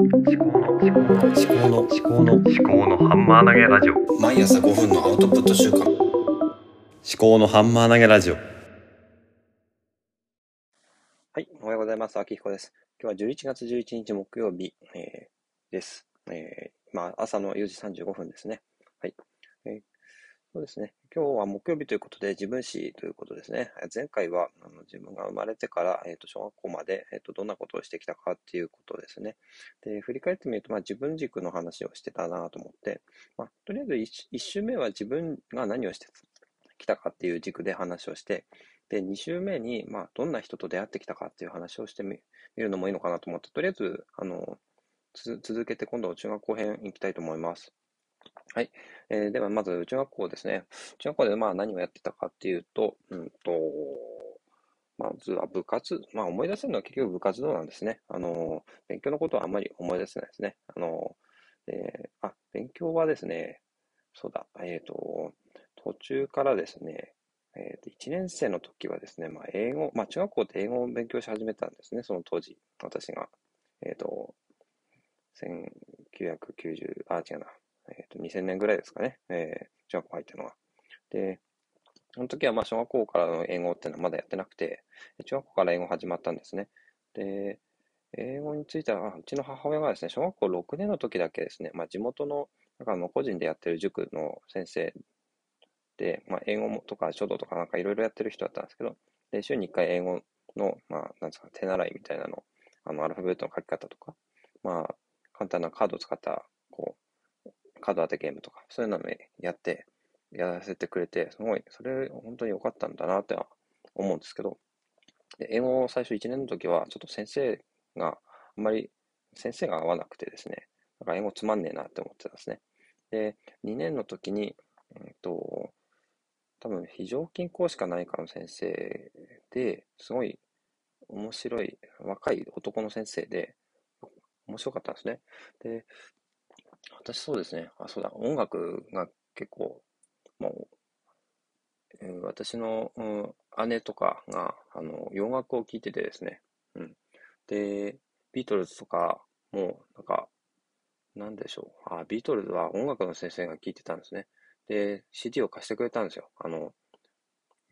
思考のハンマー投げラジオ、毎朝5分のアウトプット週間、思考のハンマー投げラジオ。はい、おはようございます。秋彦です。今日は11月11日木曜日、です、朝の4時35分ですね。はい、そうですね。今日は木曜日ということで、自分史ということですね。前回は自分が生まれてから、小学校まで、どんなことをしてきたかということですね。で、振り返ってみると、自分軸の話をしてたなと思って、とりあえず 1週目は自分が何をしてきたかっていう軸で話をして、で、2週目に、どんな人と出会ってきたかっていう話をしてみるのもいいのかなと思って、とりあえず、続けて今度中学校編行きたいと思います。はい。では、まず、中学校ですね。中学校で、何をやってたかっていうと、まずは部活。思い出せるのは結局部活動なんですね。勉強のことはあんまり思い出せないですね。勉強はですね、途中からですね、1年生の時はですね、英語、中学校で英語を勉強し始めたんですね、その当時、私が。2000年ぐらいですかね、中学校入ったのは。で、その時は小学校からの英語っていうのはまだやってなくて、中学校から英語始まったんですね。で、英語については、うちの母親がですね、小学校6年の時だけですね、地元の、個人でやってる塾の先生で、英語とか書道とかいろいろやってる人だったんですけど、で、週に1回英語の、手習いみたいなの、アルファベットの書き方とか、簡単なカードを使った、カード当てゲームとか、そういうのをやらせてくれて、すごい、それ本当に良かったんだなっては思うんですけど、で、英語を最初1年の時は、ちょっと先生が合わなくてですね、だから英語つまんねえなって思ってたんですね。で、2年の時に、多分非常勤講師か何かの先生で、すごい面白い、若い男の先生で、面白かったんですね。で、私そうですね。音楽が結構、私の、姉とかが、洋楽を聴いててですね。うん。で、ビートルズとかも、なんでしょう。ビートルズは音楽の先生が聴いてたんですね。で、CD を貸してくれたんですよ。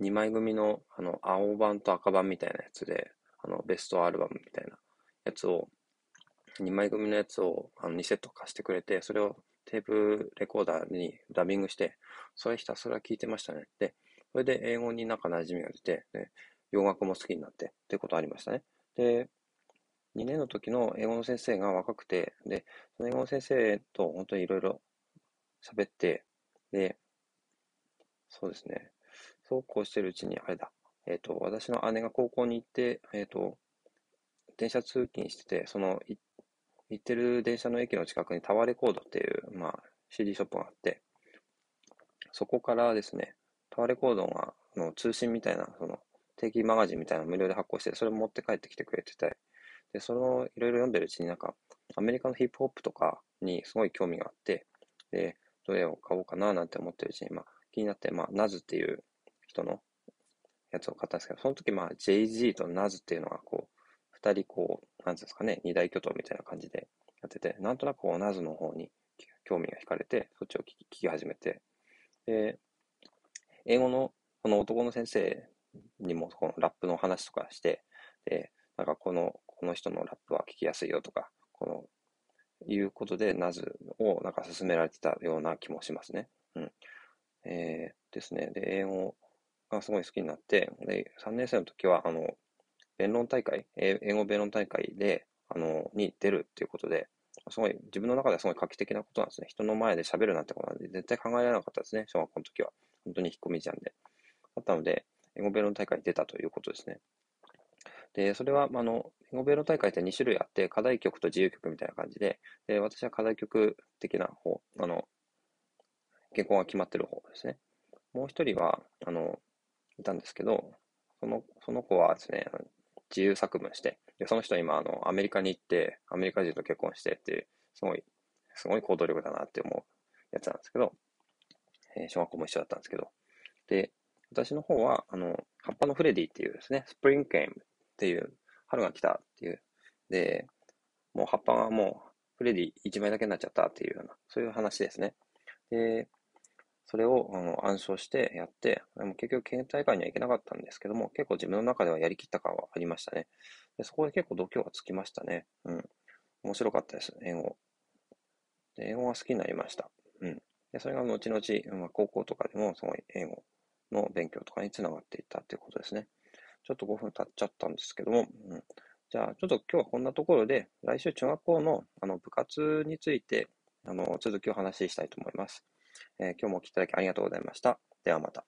2枚組の、青版と赤版みたいなやつで、ベストアルバムみたいなやつを、2枚組のやつを2セット貸してくれて、それをテープレコーダーにダビングして、それひたすら聞いてましたね。で、それで英語に馴染みが出て、ね、洋楽も好きになってっていうことありましたね。で、2年の時の英語の先生が若くて、で、その英語の先生と本当にいろいろ喋って、で、そうですね、そうこうしてるうちに、私の姉が高校に行って、電車通勤してて、行ってる電車の駅の近くにタワーレコードっていう、CD ショップがあって、そこからですね、タワーレコードが通信みたいな、定期マガジンみたいなのを無料で発行して、それを持って帰ってきてくれてて、で、いろいろ読んでるうちにアメリカのヒップホップとかにすごい興味があって、で、どれを買おうかななんて思ってるうちに、気になって、Nas っていう人のやつを買ったんですけど、その時、Jay-Z と Nas っていうのが二人なんですかね、二大巨頭みたいな感じでやってて、なんとなくNasの方に興味が惹かれて、そっちを聞き始めて、で、英語のこの男の先生にもこのラップの話とかして、で、この人のラップは聞きやすいよとか、いうことでNasを勧められてたような気もしますね。うん。ですね。で、英語がすごい好きになって、で、3年生の時は、英語弁論大会で、に出るっていうことで、すごい、自分の中ではすごい画期的なことなんですね。人の前で喋るなんてことなんで、絶対考えられなかったですね。小学校の時は。本当に引っ込みじゃんで。だったので、英語弁論大会に出たということですね。で、それは、英語弁論大会って2種類あって、課題曲と自由曲みたいな感じで、で、私は課題曲的な方、原稿が決まってる方ですね。もう一人は、いたんですけど、その子はですね、自由作文して、で、その人は今、アメリカに行って、アメリカ人と結婚してっていう、すごい行動力だなって思うやつなんですけど、小学校も一緒だったんですけど、で、私の方は、葉っぱのフレディっていうですね、スプリングゲームっていう、春が来たっていう、で、もう葉っぱがもうフレディ1枚だけになっちゃったっていうような、そういう話ですね。で、それを暗唱してやって、でも結局県大会には行けなかったんですけども、結構自分の中ではやりきった感はありましたね。でそこで結構度胸がつきましたね。うん。面白かったです、英語。で英語が好きになりました。うん。でそれが後々、高校とかでもすごい英語の勉強とかにつながっていったということですね。ちょっと5分経っちゃったんですけども、うん、じゃあちょっと今日はこんなところで、来週中学校の部活について続きをお話ししたいと思います。今日もお聞きいただきありがとうございました。ではまた。